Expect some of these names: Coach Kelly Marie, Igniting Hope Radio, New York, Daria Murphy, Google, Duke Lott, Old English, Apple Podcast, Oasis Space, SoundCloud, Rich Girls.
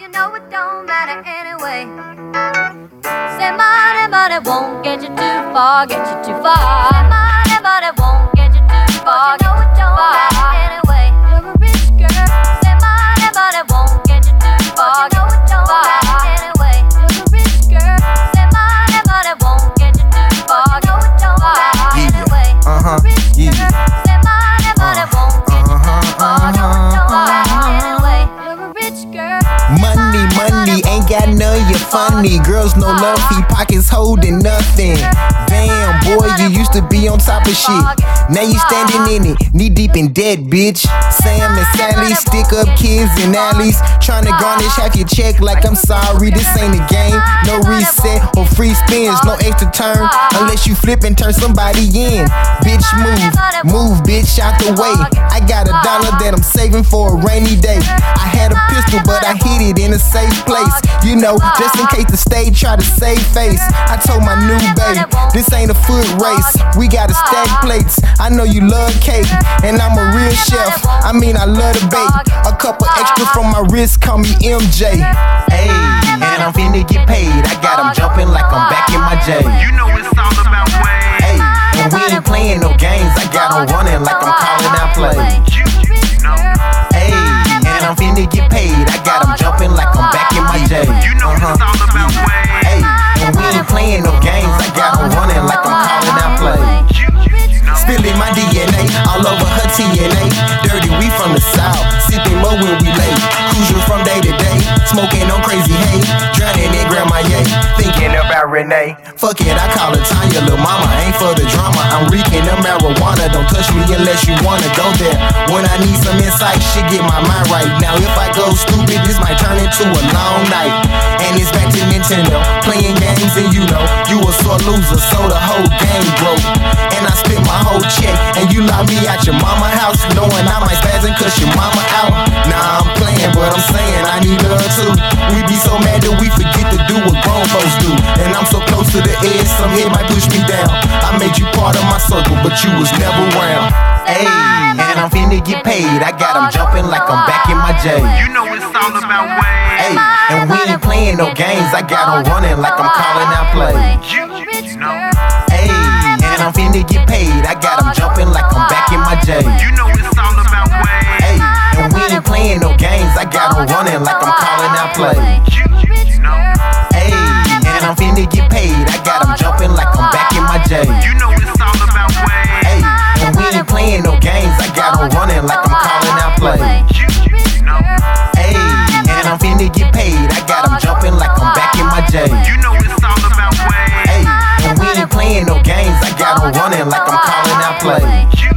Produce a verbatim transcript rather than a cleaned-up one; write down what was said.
you know it don't matter anyway. Say money, but it won't get you too far, get you too far. Say money, but it won't get you too far, get you too far. Anyway, you're a rich girl. Say money, but it won't get you too far, get you too far. Funny girls, no love, he pockets holding nothing. Damn, boy, you used to be on top of shit. Now you standing in it, knee deep in debt, bitch. Sam and Sally, stick up kids in alleys, trying to garnish half your check like I'm sorry, this ain't a game. No reset or free spins, no extra turn, unless you flip and turn somebody in. Bitch, move, move, bitch, out the way. I got a dollar that I'm saving for a rainy day. I had a pistol, but I hid it in a safe place. You know, just in case the state try to save face. I told my new babe, this ain't a foot race. We gotta stack plates. I know you love cake, and I'm a real chef. I mean, I love to bake. A couple extra from my wrist, call me M J. Hey, and I'm finna get paid. I got 'em jumping like I'm back in my J. You know it's all about waves. Hey, and we ain't playing no games. I got 'em running like I'm calling out plays. Hey, and I'm finna get paid. I got 'em jumping like I'm back in my J. You know it's all about waves. Hey, and we ain't playing no games. I got 'em running like I'm calling out plays. Still in my D N A, all over her T N A. Dirty, we from the south, sipping mo when we late. Cruising from day to day, smoking on crazy hay, drowning in grandma yay, thinking about Renee. Fuck it, I call her Tanya, lil' mama, ain't for the drama. I'm reeking the marijuana, don't touch me unless you wanna go there. When I need some insight, shit get my mind right. Now if I go stupid, this might turn into a long night. And it's back to Nintendo, playing games and you know, you a sore loser, so the whole game broke. And I spent my whole check, and you lock me at your mama house, knowing I might spazzin' cause your mama out. Nah, I'm playing, but I'm saying I need love too. We be so mad that we forget to do what grown folks do. And I'm so close to the edge, some head might push me down. I made you part of my circle, but you was never round. Ayy, and I'm finna get paid. I got 'em jumping like I'm back in my J. You know it's all about waves. Ayy, and we ain't playing no games. I got 'em running like I'm calling out plays. You know. I'm finna get paid. I got 'em jumping like I'm back in my J. You know it's all about waves. Hey, and we ain't playing no games. I got 'em running like I'm calling out plays. Hey, and I'm finna get paid. I got 'em jumping like I'm back in my J. You know it's all about waves. Hey, and we ain't playing no games. I got 'em running like I'm calling out plays. Hey, and I'm finna get paid. I got 'em jumping like I'm back in my J. You know it's all about waves. Hey, and we ain't playing no games. I got 'em running like I'm calling out plays.